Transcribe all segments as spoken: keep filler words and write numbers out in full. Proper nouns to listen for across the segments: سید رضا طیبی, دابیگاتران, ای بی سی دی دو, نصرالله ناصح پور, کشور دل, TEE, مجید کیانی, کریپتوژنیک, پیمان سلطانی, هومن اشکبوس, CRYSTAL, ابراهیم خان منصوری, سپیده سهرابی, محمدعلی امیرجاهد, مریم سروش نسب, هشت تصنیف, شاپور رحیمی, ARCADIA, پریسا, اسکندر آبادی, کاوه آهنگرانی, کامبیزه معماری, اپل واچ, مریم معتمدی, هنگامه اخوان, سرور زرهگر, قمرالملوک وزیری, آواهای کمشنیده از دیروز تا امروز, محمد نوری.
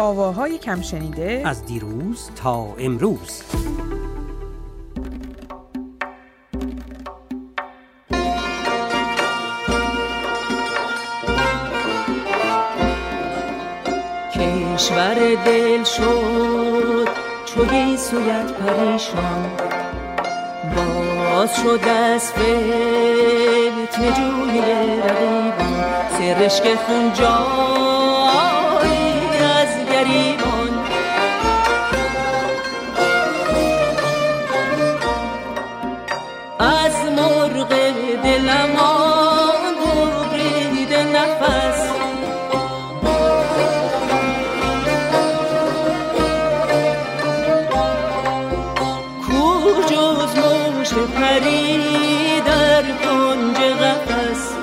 آواهای کمشنیده از دیروز تا امروز. کشور دل شد چو گیسویت پریشان، باز شد از فلت جوی رقیبان، سر رشک خون جایی از گریبان. از مرغ دلم آن برید نفس، پری در کنج قفس.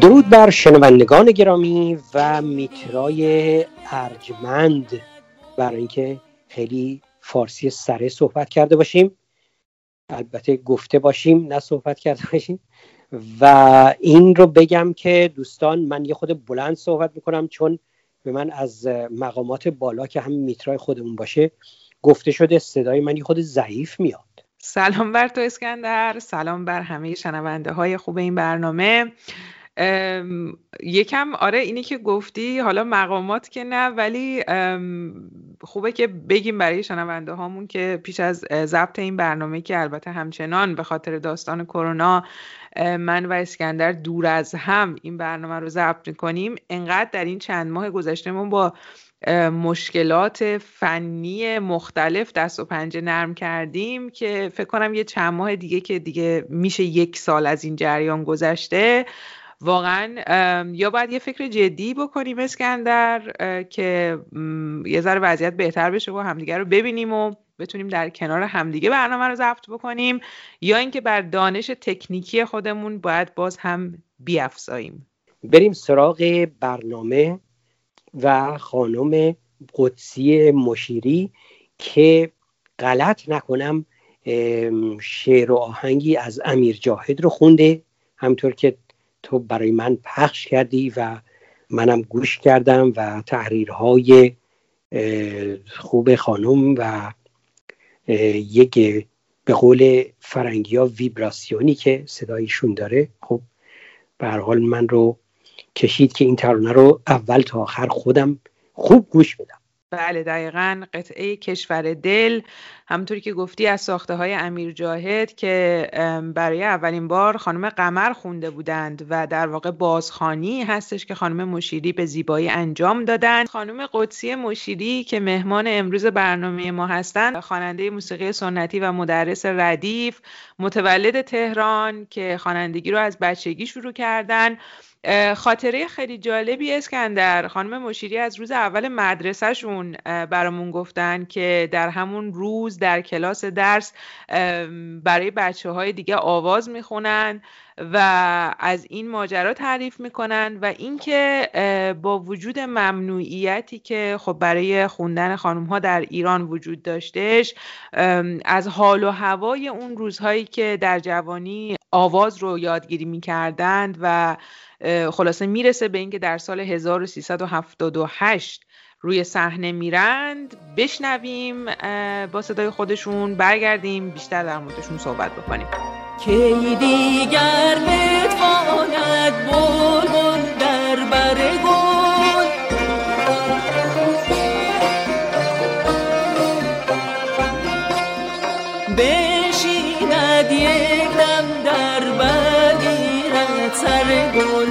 درود بر شنوندگان گرامی و میترای ارجمند، برای اینکه خیلی فارسی سره صحبت کرده باشیم، البته گفته باشیم نه صحبت کرده باشیم. و این رو بگم که دوستان، من یه خود بلند صحبت میکنم چون به من از مقامات بالا که هم میترای خودمون باشه گفته شده صدای من یه خود ضعیف میاد. سلام بر تو اسکندر، سلام بر همه شنونده های خوب این برنامه. یکم آره اینی که گفتی، حالا مقامات که نه، ولی خوبه که بگیم برای شنونده هامون که پیش از ضبط این برنامه که البته همچنان به خاطر داستان کرونا من و اسکندر دور از هم این برنامه رو ضبط میکنیم، انقدر در این چند ماه گذشتهمون با مشکلات فنی مختلف دست و پنجه نرم کردیم که فکر کنم یه چند ماه دیگه که دیگه میشه یک سال از این جریان گذشته، واقعا یا باید یه فکر جدی بکنیم اسکندر که یه ذره وضعیت بهتر بشه و همدیگه رو ببینیم و بتونیم در کنار همدیگه برنامه رو ضبط بکنیم، یا اینکه بر دانش تکنیکی خودمون باید باز هم بیافزاییم. بریم سراغ برنامه و خانم قدسی مشیری که غلط نکنم شعر و آهنگی از امیرجاهد رو خونده، همطور که تو برای من پخش کردی و منم گوش کردم و تحریرهای خوب خانم و یک به قول فرنگی ها ویبراسیونی که صدایشون داره، خب به هر حال من رو کشید که این ترانه رو اول تا آخر خودم خوب گوش بدم. بله دقیقاً، قطعه کشور دل همونطوری که گفتی از ساخته های امیرجاهد که برای اولین بار خانم قمر خونده بودند و در واقع بازخوانی هستش که خانم مشیری به زیبایی انجام دادند. خانم قدسی مشیری که مهمان امروز برنامه ما هستند، خواننده موسیقی سنتی و مدرس ردیف، متولد تهران که خوانندگی رو از بچگی شروع کردند. خاطره خیلی جالبی اسکندر، خانم مشیری از روز اول مدرسهشون برامون گفتن که در همون روز در کلاس درس برای بچه‌های دیگه آواز میخونن و از این ماجرا تعریف میکنن و اینکه با وجود ممنوعیتی که خب برای خوندن خانم‌ها در ایران وجود داشتش، از حال و هوای اون روزهایی که در جوانی آواز رو یادگیری میکردند و خلاصه میرسه به اینکه در سال هزار و سیصد و هفتاد و هشت روی صحنه میرند، بشنویم با صدای خودشون، برگردیم بیشتر در موردشون صحبت بکنیم. که دیگر نتواند بلبل در بر گل، بشیند یک دم در بگیرد سر گل.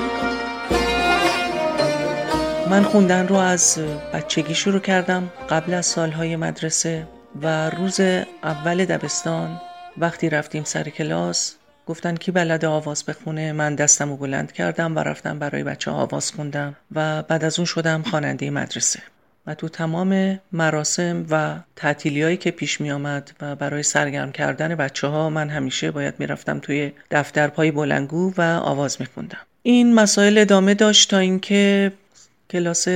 من خوندن رو از بچگی شروع کردم قبل از سالهای مدرسه و روز اول دبستان وقتی رفتیم سر کلاس گفتن کی بلد آواز بخونه، من دستم رو بلند کردم و رفتم برای بچه ها آواز خوندم و بعد از اون شدم خواننده مدرسه و تو تمام مراسم و تعطیلیایی که پیش می آمد و برای سرگرم کردن بچه ها من همیشه باید می رفتم توی دفتر پای بلندگو و آواز می خوندم. این مسائل ادامه داشت تا اینکه کلاس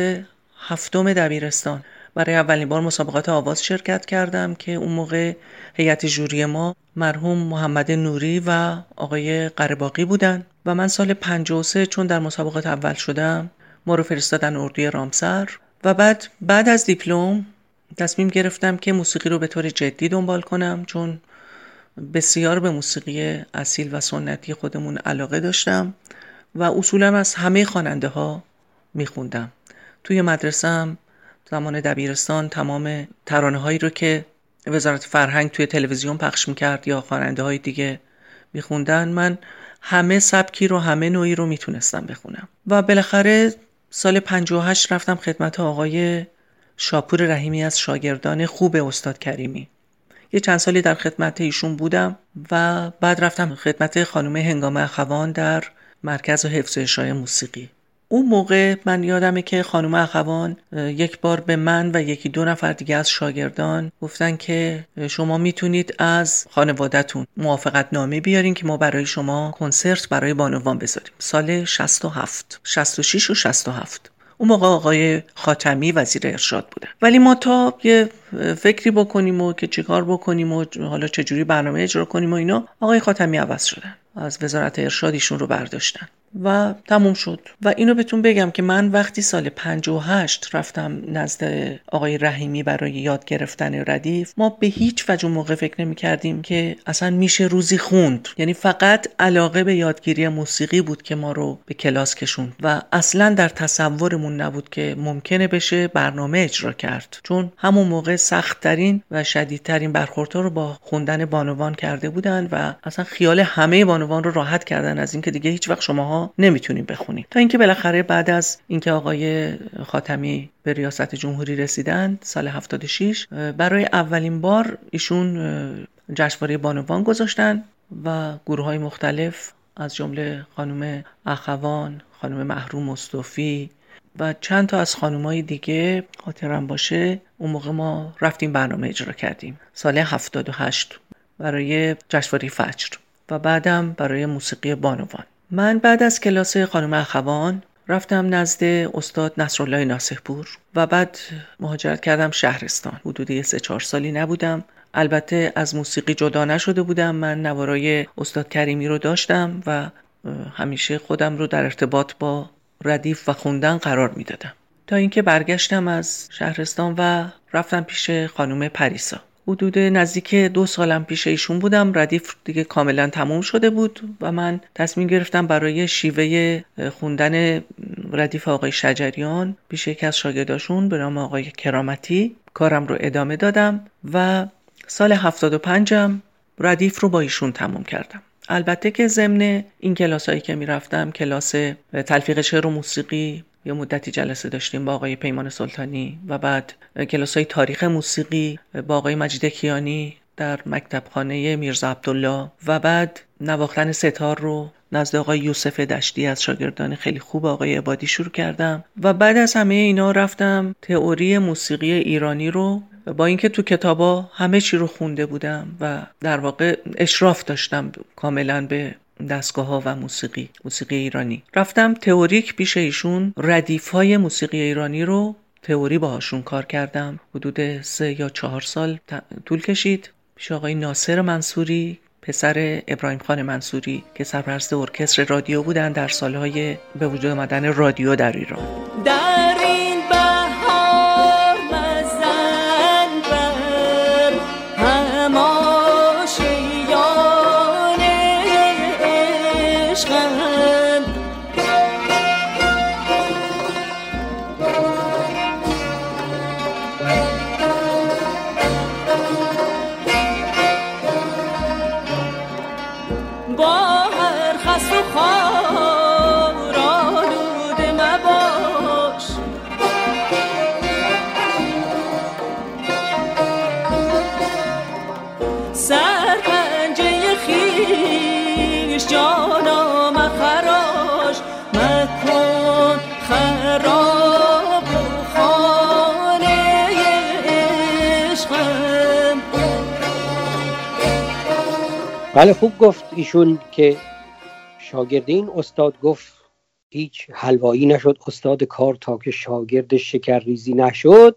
هفتم دبیرستان برای اولین بار مسابقات آواز شرکت کردم که اون موقع هیئت جوری ما مرحوم محمد نوری و آقای قره‌باقی بودن و من سال پنجاه و سه چون در مسابقات اول شدم ما رو فرستادن اردوی رامسر و بعد بعد از دیپلم تصمیم گرفتم که موسیقی رو به طور جدی دنبال کنم، چون بسیار به موسیقی اصیل و سنتی خودمون علاقه داشتم و اصولا از همه خواننده ها میخوندم. توی مدرسه‌ام زمان دبیرستان تمام ترانه هایی رو که وزارت فرهنگ توی تلویزیون پخش میکرد یا خواننده های دیگه میخوندن، من همه سبکی رو، همه نوعی رو میتونستم بخونم. و بالاخره سال پنجاه و هشت رفتم خدمت آقای شاپور رحیمی از شاگردان خوب استاد کریمی. یه چند سالی در خدمت ایشون بودم و بعد رفتم خدمت خانم هنگامه اخوان در مرکز حفظ و احشای موسیقی. اون موقع من یادمه که خانم اخوان یک بار به من و یکی دو نفر دیگه از شاگردان گفتن که شما میتونید از خانوادتون موافقت نامه بیارین که ما برای شما کنسرت برای بانوان بذاریم. سال شصت و هفت، شصت و شش و شصت و هفت. اون موقع آقای خاتمی وزیر ارشاد بودن. ولی ما تا یه فکری بکنیم و که چیکار بکنیم و حالا چجوری برنامه اجرا کنیم و اینا، آقای خاتمی عوض شدن. از وزارت ارشاد ایشون رو برداشتن و تموم شد. و اینو بهتون بگم که من وقتی سال پنجاه و هشت رفتم نزد آقای رحیمی برای یاد گرفتن ردیف، ما به هیچ وجه موقع فکر نمی کردیم که اصلا میشه روزی خوند. یعنی فقط علاقه به یادگیری موسیقی بود که ما رو به کلاس کشوند و اصلا در تصورمون نبود که ممکنه بشه برنامه اجرا کرد، چون همون موقع سخت‌ترین و شدیدترین برخوردها رو با خوندن بانوان کرده بودن و اصلا خیال همه بانوان رو راحت کردن از اینکه دیگه هیچ وقت شماها نمیتونیم بخونیم. تا اینکه بالاخره بعد از اینکه آقای خاتمی به ریاست جمهوری رسیدند سال هفتاد و شش، برای اولین بار ایشون جشنواره بانوان گذاشتن و گروه‌های مختلف از جمله خانم اخوان، خانم محروم مصطفی و چند تا از خانم‌های دیگه، خاطرم باشه اون موقع ما رفتیم برنامه اجرا کردیم سال هفتاد و هشت برای جشنواره فجر و بعدم برای موسیقی بانوان. من بعد از کلاس خانم اخوان رفتم نزد استاد نصرالله ناصح پور و بعد مهاجرت کردم شهرستان. حدود سه چهار سالی نبودم. البته از موسیقی جدا نشده بودم. من نوارای استاد کریمی رو داشتم و همیشه خودم رو در ارتباط با ردیف و خوندن قرار میدادم. تا اینکه برگشتم از شهرستان و رفتم پیش خانم پریسا. حدود نزدیک دو سالم پیش ایشون بودم. ردیف دیگه کاملا تموم شده بود و من تصمیم گرفتم برای شیوه خوندن ردیف آقای شجریان پیش یکی از شاگرداشون به نام آقای کرامتی کارم رو ادامه دادم و سال هفتاد و پنجم ردیف رو با ایشون تموم کردم. البته که ضمن این کلاسایی که میرفتم، کلاس تلفیق شعر و موسیقی، یه مدتی جلسه داشتیم با آقای پیمان سلطانی و بعد کلاس‌های تاریخ موسیقی با آقای مجید کیانی در مکتبخانه میرزا عبدالله و بعد نواختن ستار رو نزد آقای یوسف دشتی از شاگردان خیلی خوب آقای عبادی شروع کردم و بعد از همه اینا رفتم تئوری موسیقی ایرانی رو، با اینکه تو کتابا همه چی رو خونده بودم و در واقع اشراف داشتم کاملا به دستگاه‌ها و موسیقی موسیقی ایرانی، رفتم تئوریک پیش ایشون ردیف‌های موسیقی ایرانی رو تئوری باهاشون کار کردم. حدود سه یا چهار سال طول کشید. پیش آقای ناصر منصوری، پسر ابراهیم خان منصوری که سرپرست ارکستر رادیو بودن در سالهای به وجود آمدن رادیو در ایران. در این بهار مزن بر همان بله، خوب گفت ایشون که شاگرد این استاد. گفت هیچ حلوایی نشد استاد کار تا که شاگرد شکر ریزی نشد.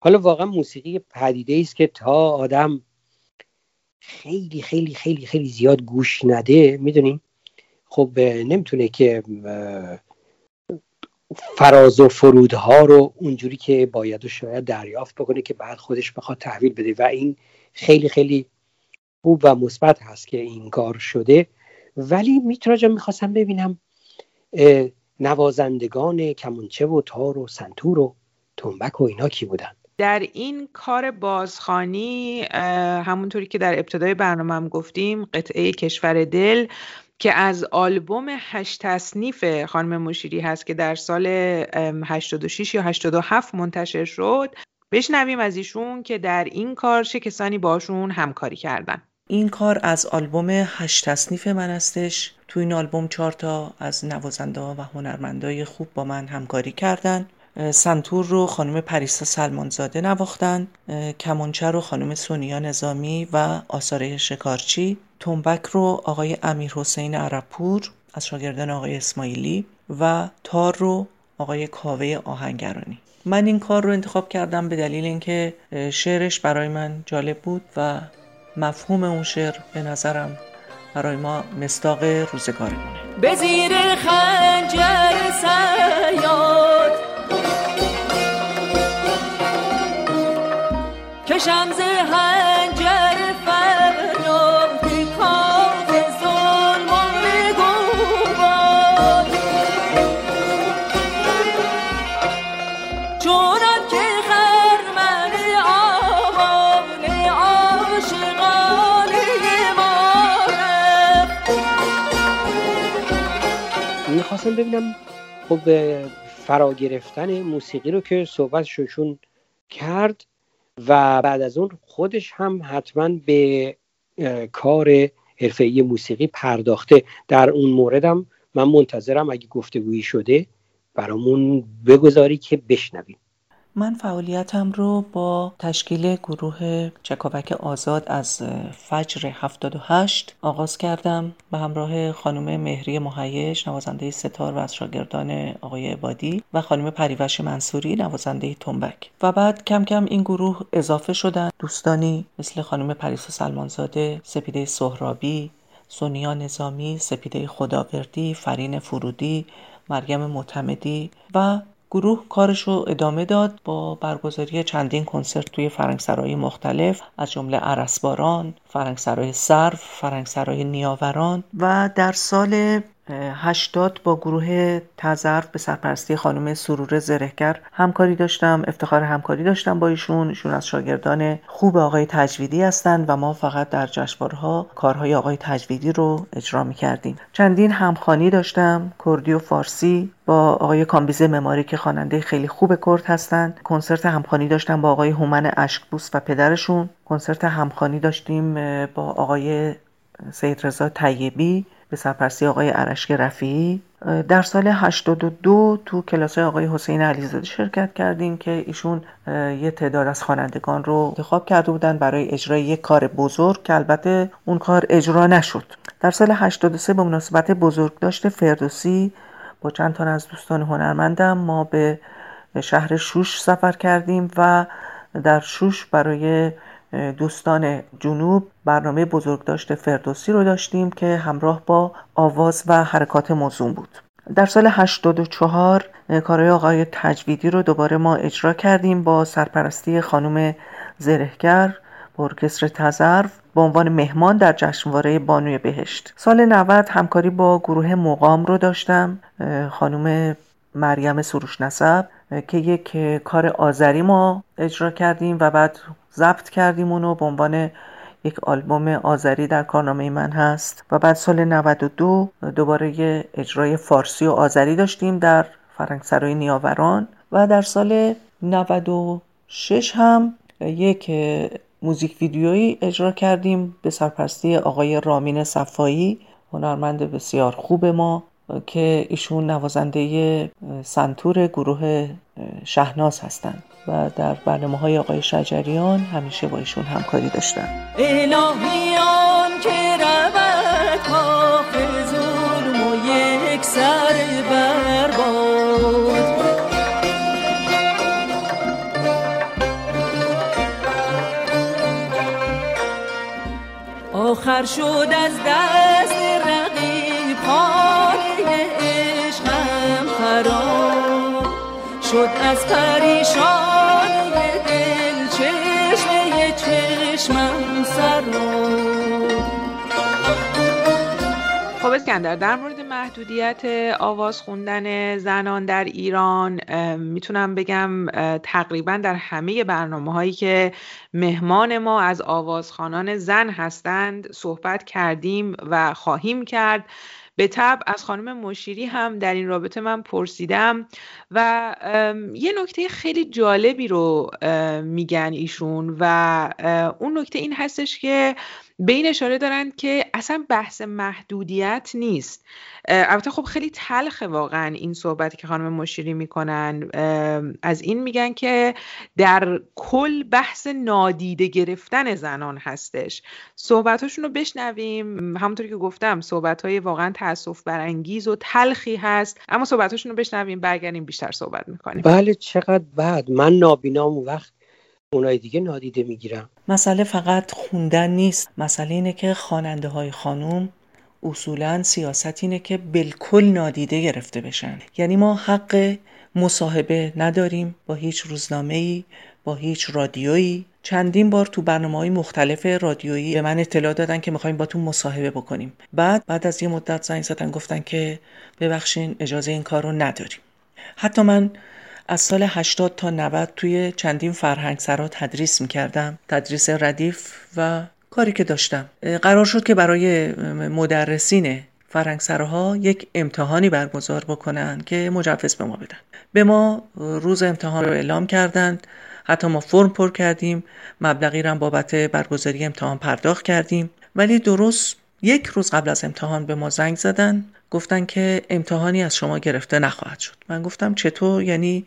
حالا واقعا موسیقی پدیده‌ای است که تا آدم خیلی خیلی خیلی خیلی زیاد گوش نده، میدونیم خب نمیتونه که فراز و فرودها رو اونجوری که باید و شاید دریافت بکنه که بعد خودش بخواد تحویل بده، و این خیلی خیلی خوب و مثبت هست که این کار شده. ولی میترا جان میخواستم ببینم نوازندگان کمانچه و تار و سنتور و تنبک و اینا کی بودن؟ در این کار بازخوانی همونطوری که در ابتدای برنامه هم گفتیم، قطعه کشور دل که از آلبوم هشت تصنیف خانم مشیری هست که در سال هشتاد و شش یا هشتاد و هفت منتشر شد. بشنویم از ایشون که در این کار چه کسانی باشون همکاری کردن. این کار از آلبوم هشت تصنیف من هستش. تو این آلبوم چهار تا از نوازنده ها و هنرمندای خوب با من همکاری کردن. سنتور رو خانم پریسا سلمانزاده نواختن، کمانچه رو خانم سونیا نظامی و آثاره شکارچی، تنبک رو آقای امیر حسین عربپور از شاگردان آقای اسماعیلی و تار رو آقای کاوه آهنگرانی. من این کار رو انتخاب کردم به دلیل اینکه شعرش برای من جالب بود و مفهوم اون شعر به نظرم برای ما مصداق روزگارمونه. به زیر خنجر صیاد که شمز هنجر فریاد که کام ظلم و گوباد چونان که خرمن آوان عاشقان ما رفت. میخواستم ببینم خب فرا گرفتن موسیقی رو که صحبتشون کرد و بعد از اون خودش هم حتما به کار حرفه‌ای موسیقی پرداخته. در اون موردم من منتظرم اگه گفتگویی شده برامون بگذاری که بشنویم. من فعالیتم رو با تشکیل گروه چکاوک آزاد از فجر هفتاد و هشت آغاز کردم به همراه خانم مهری مهیش نوازنده ستار و از شاگردان آقای عبادی و خانم پریوش منصوری نوازنده تنبک، و بعد کم کم این گروه اضافه شدن دوستانی مثل خانم پریسا سلمانزاده، سپیده سهرابی، سونیا نظامی، سپیده خداوردی، فرین فرودی، مریم معتمدی، و گروه کارشو ادامه داد با برگزاری چندین کنسرت توی فرنگسرای مختلف از جمله ارسباران، فرنگسرای صرف، فرنگسرای نیاوران، و در سال هشتاد با گروه تزرف به سرپرستی خانم سرور زرهگر همکاری داشتم، افتخار همکاری داشتم با ایشون. ایشون از شاگردان خوب آقای تجویدی هستند و ما فقط در جشنواره‌ها کارهای آقای تجویدی رو اجرا می‌کردیم. چندین همخوانی داشتم، کردی و فارسی، با آقای کامبیزه معماری که خواننده خیلی خوب کرد هستند. کنسرت همخوانی داشتم با آقای هومن اشکبوس و پدرشون. کنسرت همخوانی داشتیم با آقای سید رضا طیبی به سرپرستی آقای عرشک رفیعی. در سال هشتاد و دو تو کلاس‌های آقای حسین علیزاده شرکت کردیم که ایشون یه تعداد از خوانندگان رو انتخاب کرده بودن برای اجرای یک کار بزرگ که البته اون کار اجرا نشد. در سال هشتاد و سه به مناسبت بزرگداشت فردوسی با چند تا از دوستان هنرمندم ما به شهر شوش سفر کردیم و در شوش برای دوستان جنوب برنامه بزرگداشت فردوسی رو داشتیم که همراه با آواز و حرکات موزون بود. در سال هشتاد و چهار کارهای آقای تجویدی رو دوباره ما اجرا کردیم با سرپرستی خانم زرهگر با ارکستر تزرف به عنوان مهمان در جشنواره بانوی بهشت. سال نود همکاری با گروه مقام رو داشتم، خانم مریم سروش نسب، که یک کار آذری ما اجرا کردیم و بعد ضبط کردیم اونو به عنوان یک آلبوم آذری در کارنامه من هست. و بعد سال نود و دو دوباره یه اجرای فارسی و آذری داشتیم در فرنگسرای نیاوران، و در سال نود و شش هم یک موزیک ویدیویی اجرا کردیم به سرپرستی آقای رامین صفایی، هنرمند بسیار خوب ما که ایشون نوازنده سنتور گروه شهناز هستند و در برنامه‌های آقای شجریان همیشه با ایشون همکاری داشتن. الهیان که رود حافظ ظلم و یک سر برباد خبر شد از دست رقیب، خانه عشقم خراب شد از پریشان دل، چشمه چشمم سراب. خب اسکندر، در مورد محدودیت آواز خوندن زنان در ایران میتونم بگم تقریبا در همه برنامه‌هایی که مهمان ما از آوازخوانان زن هستند صحبت کردیم و خواهیم کرد. به طبع از خانم مشیری هم در این رابطه من پرسیدم و یه نکته خیلی جالبی رو میگن ایشون و اون نکته این هستش که به این اشاره دارند که اصلا بحث محدودیت نیست. البته خب خیلی تلخه واقعا این صحبت که خانم مشیری میکنن، از این میگن که در کل بحث نادیده گرفتن زنان هستش. صحبتاشون رو بشنویم، همونطور که گفتم صحبتهای واقعا تأسف برانگیز و تلخی هست، اما صحبتاشون رو بشنویم، برگردیم بیشتر صحبت میکنیم. بله چقدر بعد من نابینام وقت اونای دیگه نادیده میگیرم. مسئله فقط خوندن نیست، مسئله اینه که خواننده های خانوم اصولاً سیاست اینه که بالکل نادیده گرفته بشن. یعنی ما حق مصاحبه نداریم با هیچ روزنامه‌ای، با هیچ رادیویی. چندین بار تو برنامه‌های مختلف رادیویی به من اطلاع دادن که می‌خوایم باتون مصاحبه بکنیم. بعد بعد از یه مدت زنگ زدن گفتن که ببخشین اجازه این کارو نداریم. حتی من از سال هشتاد تا نود توی چندین فرهنگسرا تدریس می‌کردم، تدریس ردیف و کاری که داشتم. قرار شد که برای مدرسین فرهنگسراها یک امتحانی برگزار بکنن که مجوز به ما بدن. به ما روز امتحان رو اعلام کردند، حتی ما فرم پر کردیم، مبلغی را بابت برگزاری امتحان پرداخت کردیم، ولی درست یک روز قبل از امتحان به ما زنگ زدن، گفتن که امتحانی از شما گرفته نخواهد شد. من گفتم چطور؟ یعنی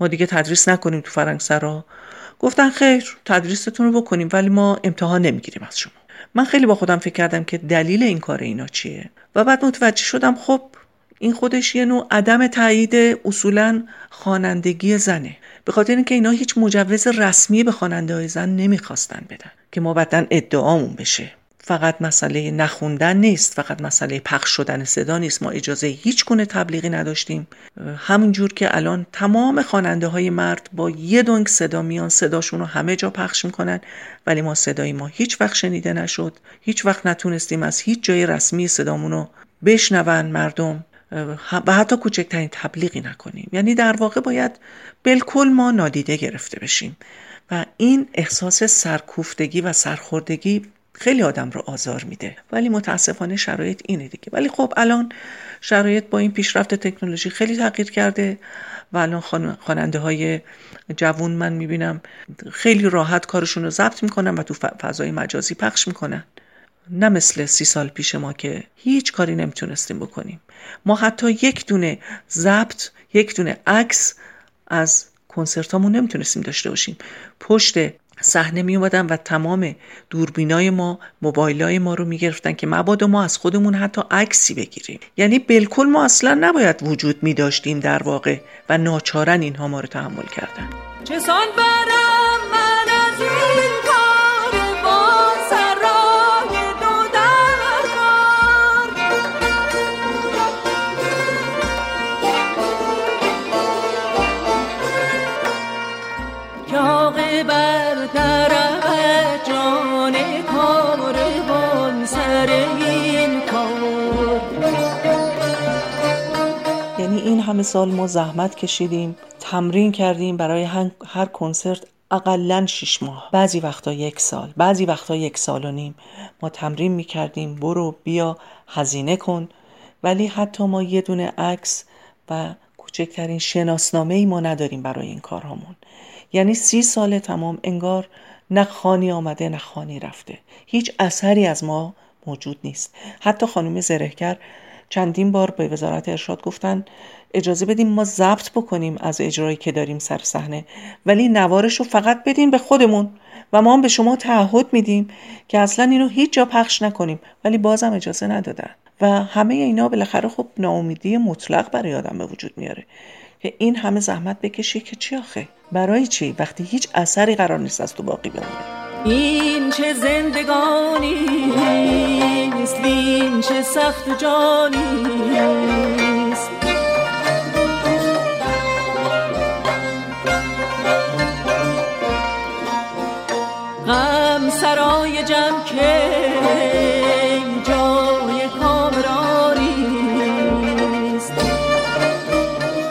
ما دیگه تدریس نکنیم تو فرهنگسرا؟ گفتن خیر، تدریستون رو بکنیم ولی ما امتحان نمیگیریم از شما. من خیلی با خودم فکر کردم که دلیل این کار اینا چیه و بعد متوجه شدم خب این خودش یه نوع عدم تایید اصولاً خوانندگی زنه، به خاطر اینکه اینا هیچ مجوز رسمی به خواننده‌های زن نمیخواستن بدن که ما بعداً ادعامون بشه. فقط مسئله نخوندن نیست، فقط مسئله پخش شدن صدا نیست، ما اجازه هیچ گونه تبلیغی نداشتیم. همونجور که الان تمام خواننده های مرد با یه دونگ صدا میان، صداشون رو همه جا پخش میکنن، ولی ما صدای ما هیچ وقت شنیده نشد، هیچ وقت نتونستیم از هیچ جای رسمی صدامون رو بشنون مردم و حتی کوچکترین تبلیغی نکنیم. یعنی در واقع باید بالکل ما نادیده گرفته بشیم و این احساس سرکوفتگی و سرخوردگی خیلی آدم رو آزار میده، ولی متاسفانه شرایط اینه دیگه. ولی خب الان شرایط با این پیشرفت تکنولوژی خیلی تغییر کرده و الان خواننده های جوان من میبینم خیلی راحت کارشون رو ضبط میکنن و تو فضای مجازی پخش میکنن، نه مثل سی سال پیش ما که هیچ کاری نمیتونستیم بکنیم. ما حتی یک دونه ضبط، یک دونه عکس از کنسرتامون نمیتونستیم داشته باشیم. پشت صحنه می اومدن و تمام دوربینای ما، موبایلای ما رو می گرفتن که مبادا ما از خودمون حتی عکسی بگیریم. یعنی بالکل ما اصلا نباید وجود می داشتیم در واقع و ناچارن اینها ما رو تحمل کردن. چه سال برم من از این کار با سرای دو درکار، که آقه بر درقه جان کار بان سر این کار. یعنی این همه سال ما زحمت کشیدیم، تمرین کردیم برای هر کنسرت اقلن شش ماه، بعضی وقتا یک سال، بعضی وقتا یک سال و نیم ما تمرین میکردیم، برو بیا هزینه کن، ولی حتی ما یه دونه عکس و کوچکترین شناسنامه ای ما نداریم برای این کارهامون. یعنی سی سال تمام انگار نه خانی آمده نه خانی رفته، هیچ اثری از ما موجود نیست. حتی خانم زرهکر چندین بار به وزارت ارشاد گفتن اجازه بدیم ما ضبط بکنیم از اجرایی که داریم سر صحنه، ولی نوارش رو فقط بدین به خودمون و ما هم به شما تعهد میدیم که اصلا اینو هیچ جا پخش نکنیم، ولی بازم اجازه ندادن و همه اینا بالاخره خب ناامیدی مطلق برای آدم به وجود میاره که این همه زحمت بکشی که چی آخه؟ برای چی؟ وقتی هیچ اثری قرار نیست از تو باقی بمونه. این چه زندگانی است، این چه سخت جانی است. غم سرای جم که جای کامرانی است.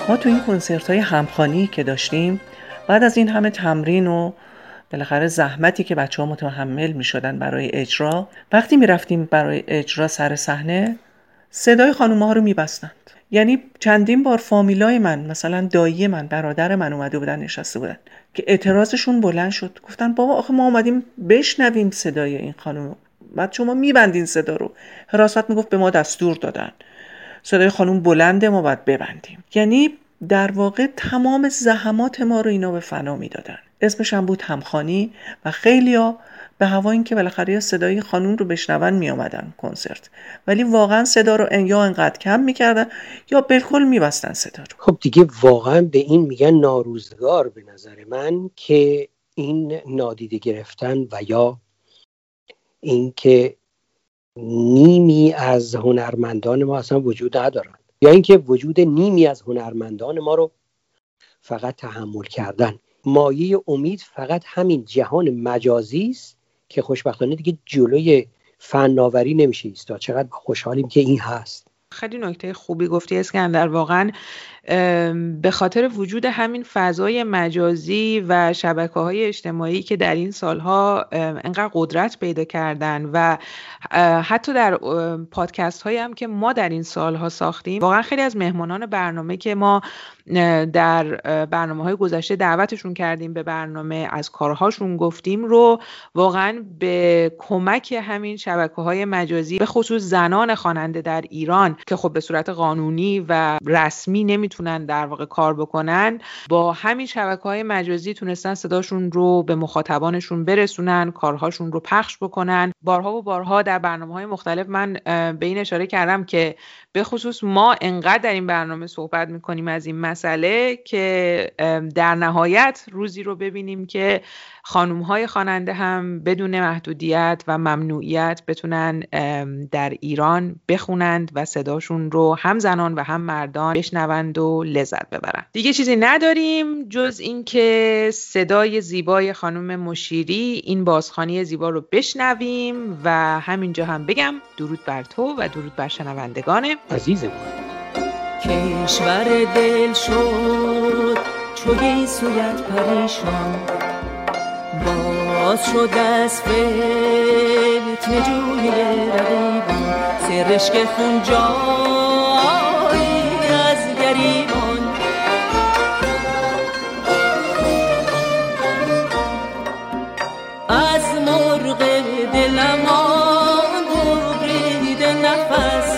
ما تو این کنسرت‌های همخوانی که داشتیم بعد از این همه تمرین و بالاخره زحمتی که بچه‌ها متحمل می‌شدن برای اجرا، وقتی می‌رفتیم برای اجرا سر صحنه صدای خانوم‌ها رو می‌بستند. یعنی چندین بار فامیلای من، مثلا دایی من، برادر من اومده بودن نشسته بودن که اعتراضشون بلند شد، گفتن بابا آخه ما اومدیم بشنویم صدای این خانوم، بعد شما می‌بندین صدا رو. حراست میگفت به ما دستور دادن صدای خانوم بلنده، ما باید ببندیم. یعنی در واقع تمام زحمات ما رو اینا به فنا می‌دادن. اسمش هم بود همخوانی و خیلی‌ها به هوا این که بالاخره صدای خانوم رو بشنون می آمدن کنسرت، ولی واقعا صدا رو یا انقدر کم می‌کردن یا بالکل می‌بستن صدا رو. خب دیگه واقعا به این میگن ناروزگار به نظر من، که این نادیده گرفتن و یا این که نیمی از هنرمندان ما اصلا وجود ندارن، یا اینکه وجود نیمی از هنرمندان ما رو فقط تحمل کردن. مایه امید فقط همین جهان مجازی است که خوشبختانه دیگه جلوی فناوری نمیشه ایستاد. چقدر خوشحالیم که این هست. خیلی نکته خوبی گفتی اسکندر. واقعا به خاطر وجود همین فضای مجازی و شبکه‌های اجتماعی که در این سالها انقدر قدرت پیدا کردن و حتی در پادکست‌هایی هم که ما در این سالها ساختیم، واقعا خیلی از مهمانان برنامه که ما در برنامه‌های گذشته دعوتشون کردیم به برنامه، از کارهاشون گفتیم، رو واقعا به کمک همین شبکه‌های مجازی به خصوص زنان خواننده در ایران که خب به صورت قانونی و رسمی نمیتونن در واقع کار بکنن، با همین شبکه‌های مجازی تونستن صداشون رو به مخاطبانشون برسونن، کارهاشون رو پخش بکنن. بارها و بارها در برنامه‌های مختلف من به این اشاره کردم که به خصوص ما انقدر در این برنامه صحبت میکنیم از این مسئله که در نهایت روزی رو ببینیم که خانم‌های خواننده هم بدون محدودیت و ممنوعیت بتونن در ایران بخونند و صداشون رو هم زنان و هم مردان بشنوند و لذت ببرند. دیگه چیزی نداریم جز این که صدای زیبای خانم مشیری این بازخوانی زیبا رو بشنویم و همینجا هم بگم درود بر تو و درود بر شنوندگان عزیزم. کشور دل شد چو گیسویت پریشان، باز شد از فتنه جوی رقیبان، سرشک خون جایی از گریبان. از مرغ دلم آن ببریده نفس،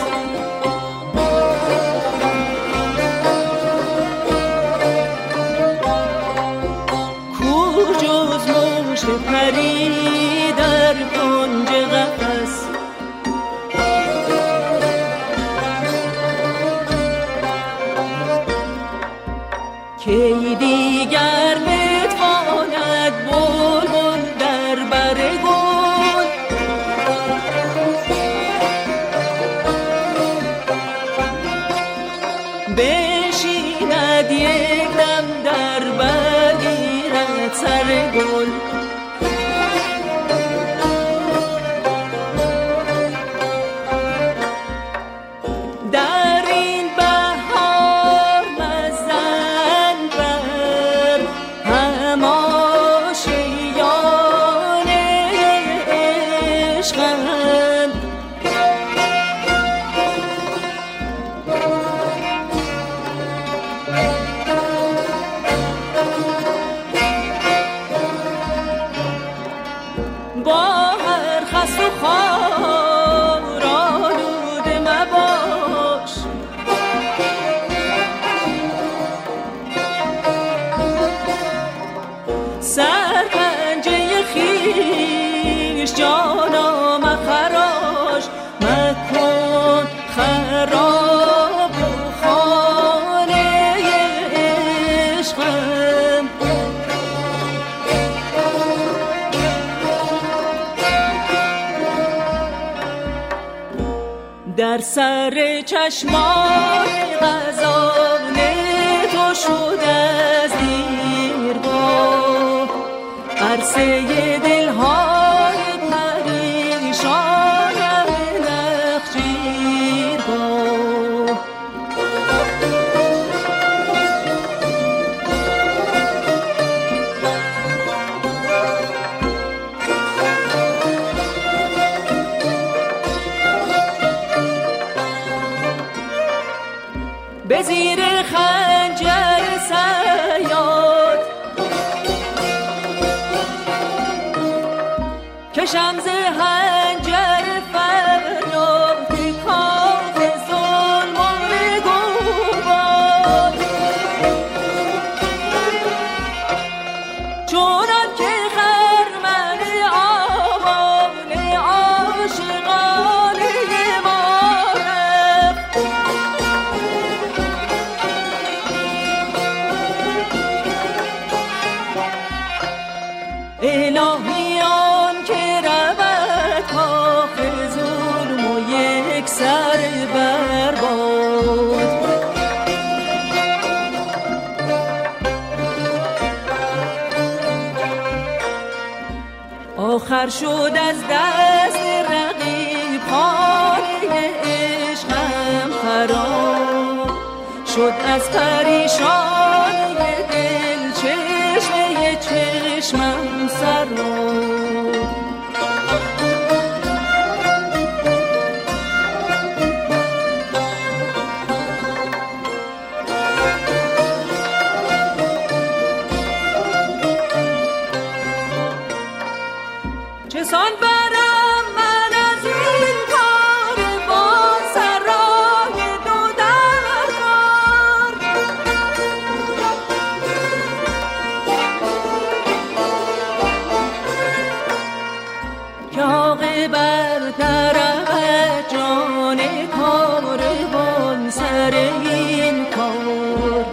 پری در کنج قفس. کی دیگر بتواند بلبل در بر گل بشیند، یک دم در برگیرد سر گل. سر چشمان غزال تو شد از دیر با عرصه دلهای پریشان نخجیر با به زیر خنجر صیاد کشم ز خنجر فریاد که کام ظلم و گوباد چونان که خرمن آوان عاشقان الهیان که رود کاخ ظلم و یک سر برباد آخر شد از دست رقیب خانه عشقم خراب شد از پریشان دل چشمه چشمم سراب چسان برم من از این کار با سرای دو درکار که عاقبت نرود جان کاروان سر این کار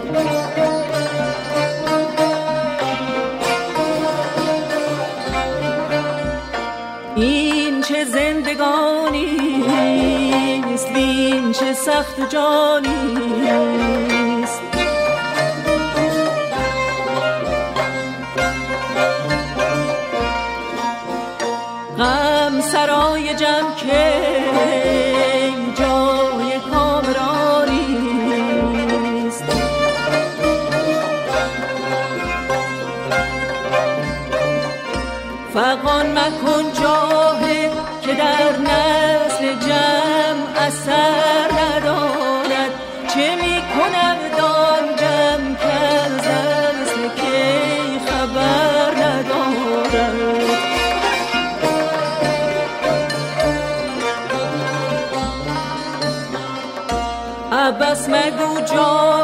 این چه زندگانی است این چه سخت جانی است غم سرای جم که جای کامرانی است فغان مکن جاهد که در نسل جمع اثر ندارد چه می کنم دان جمع که زرسل که خبر ندارد عباس مگو جا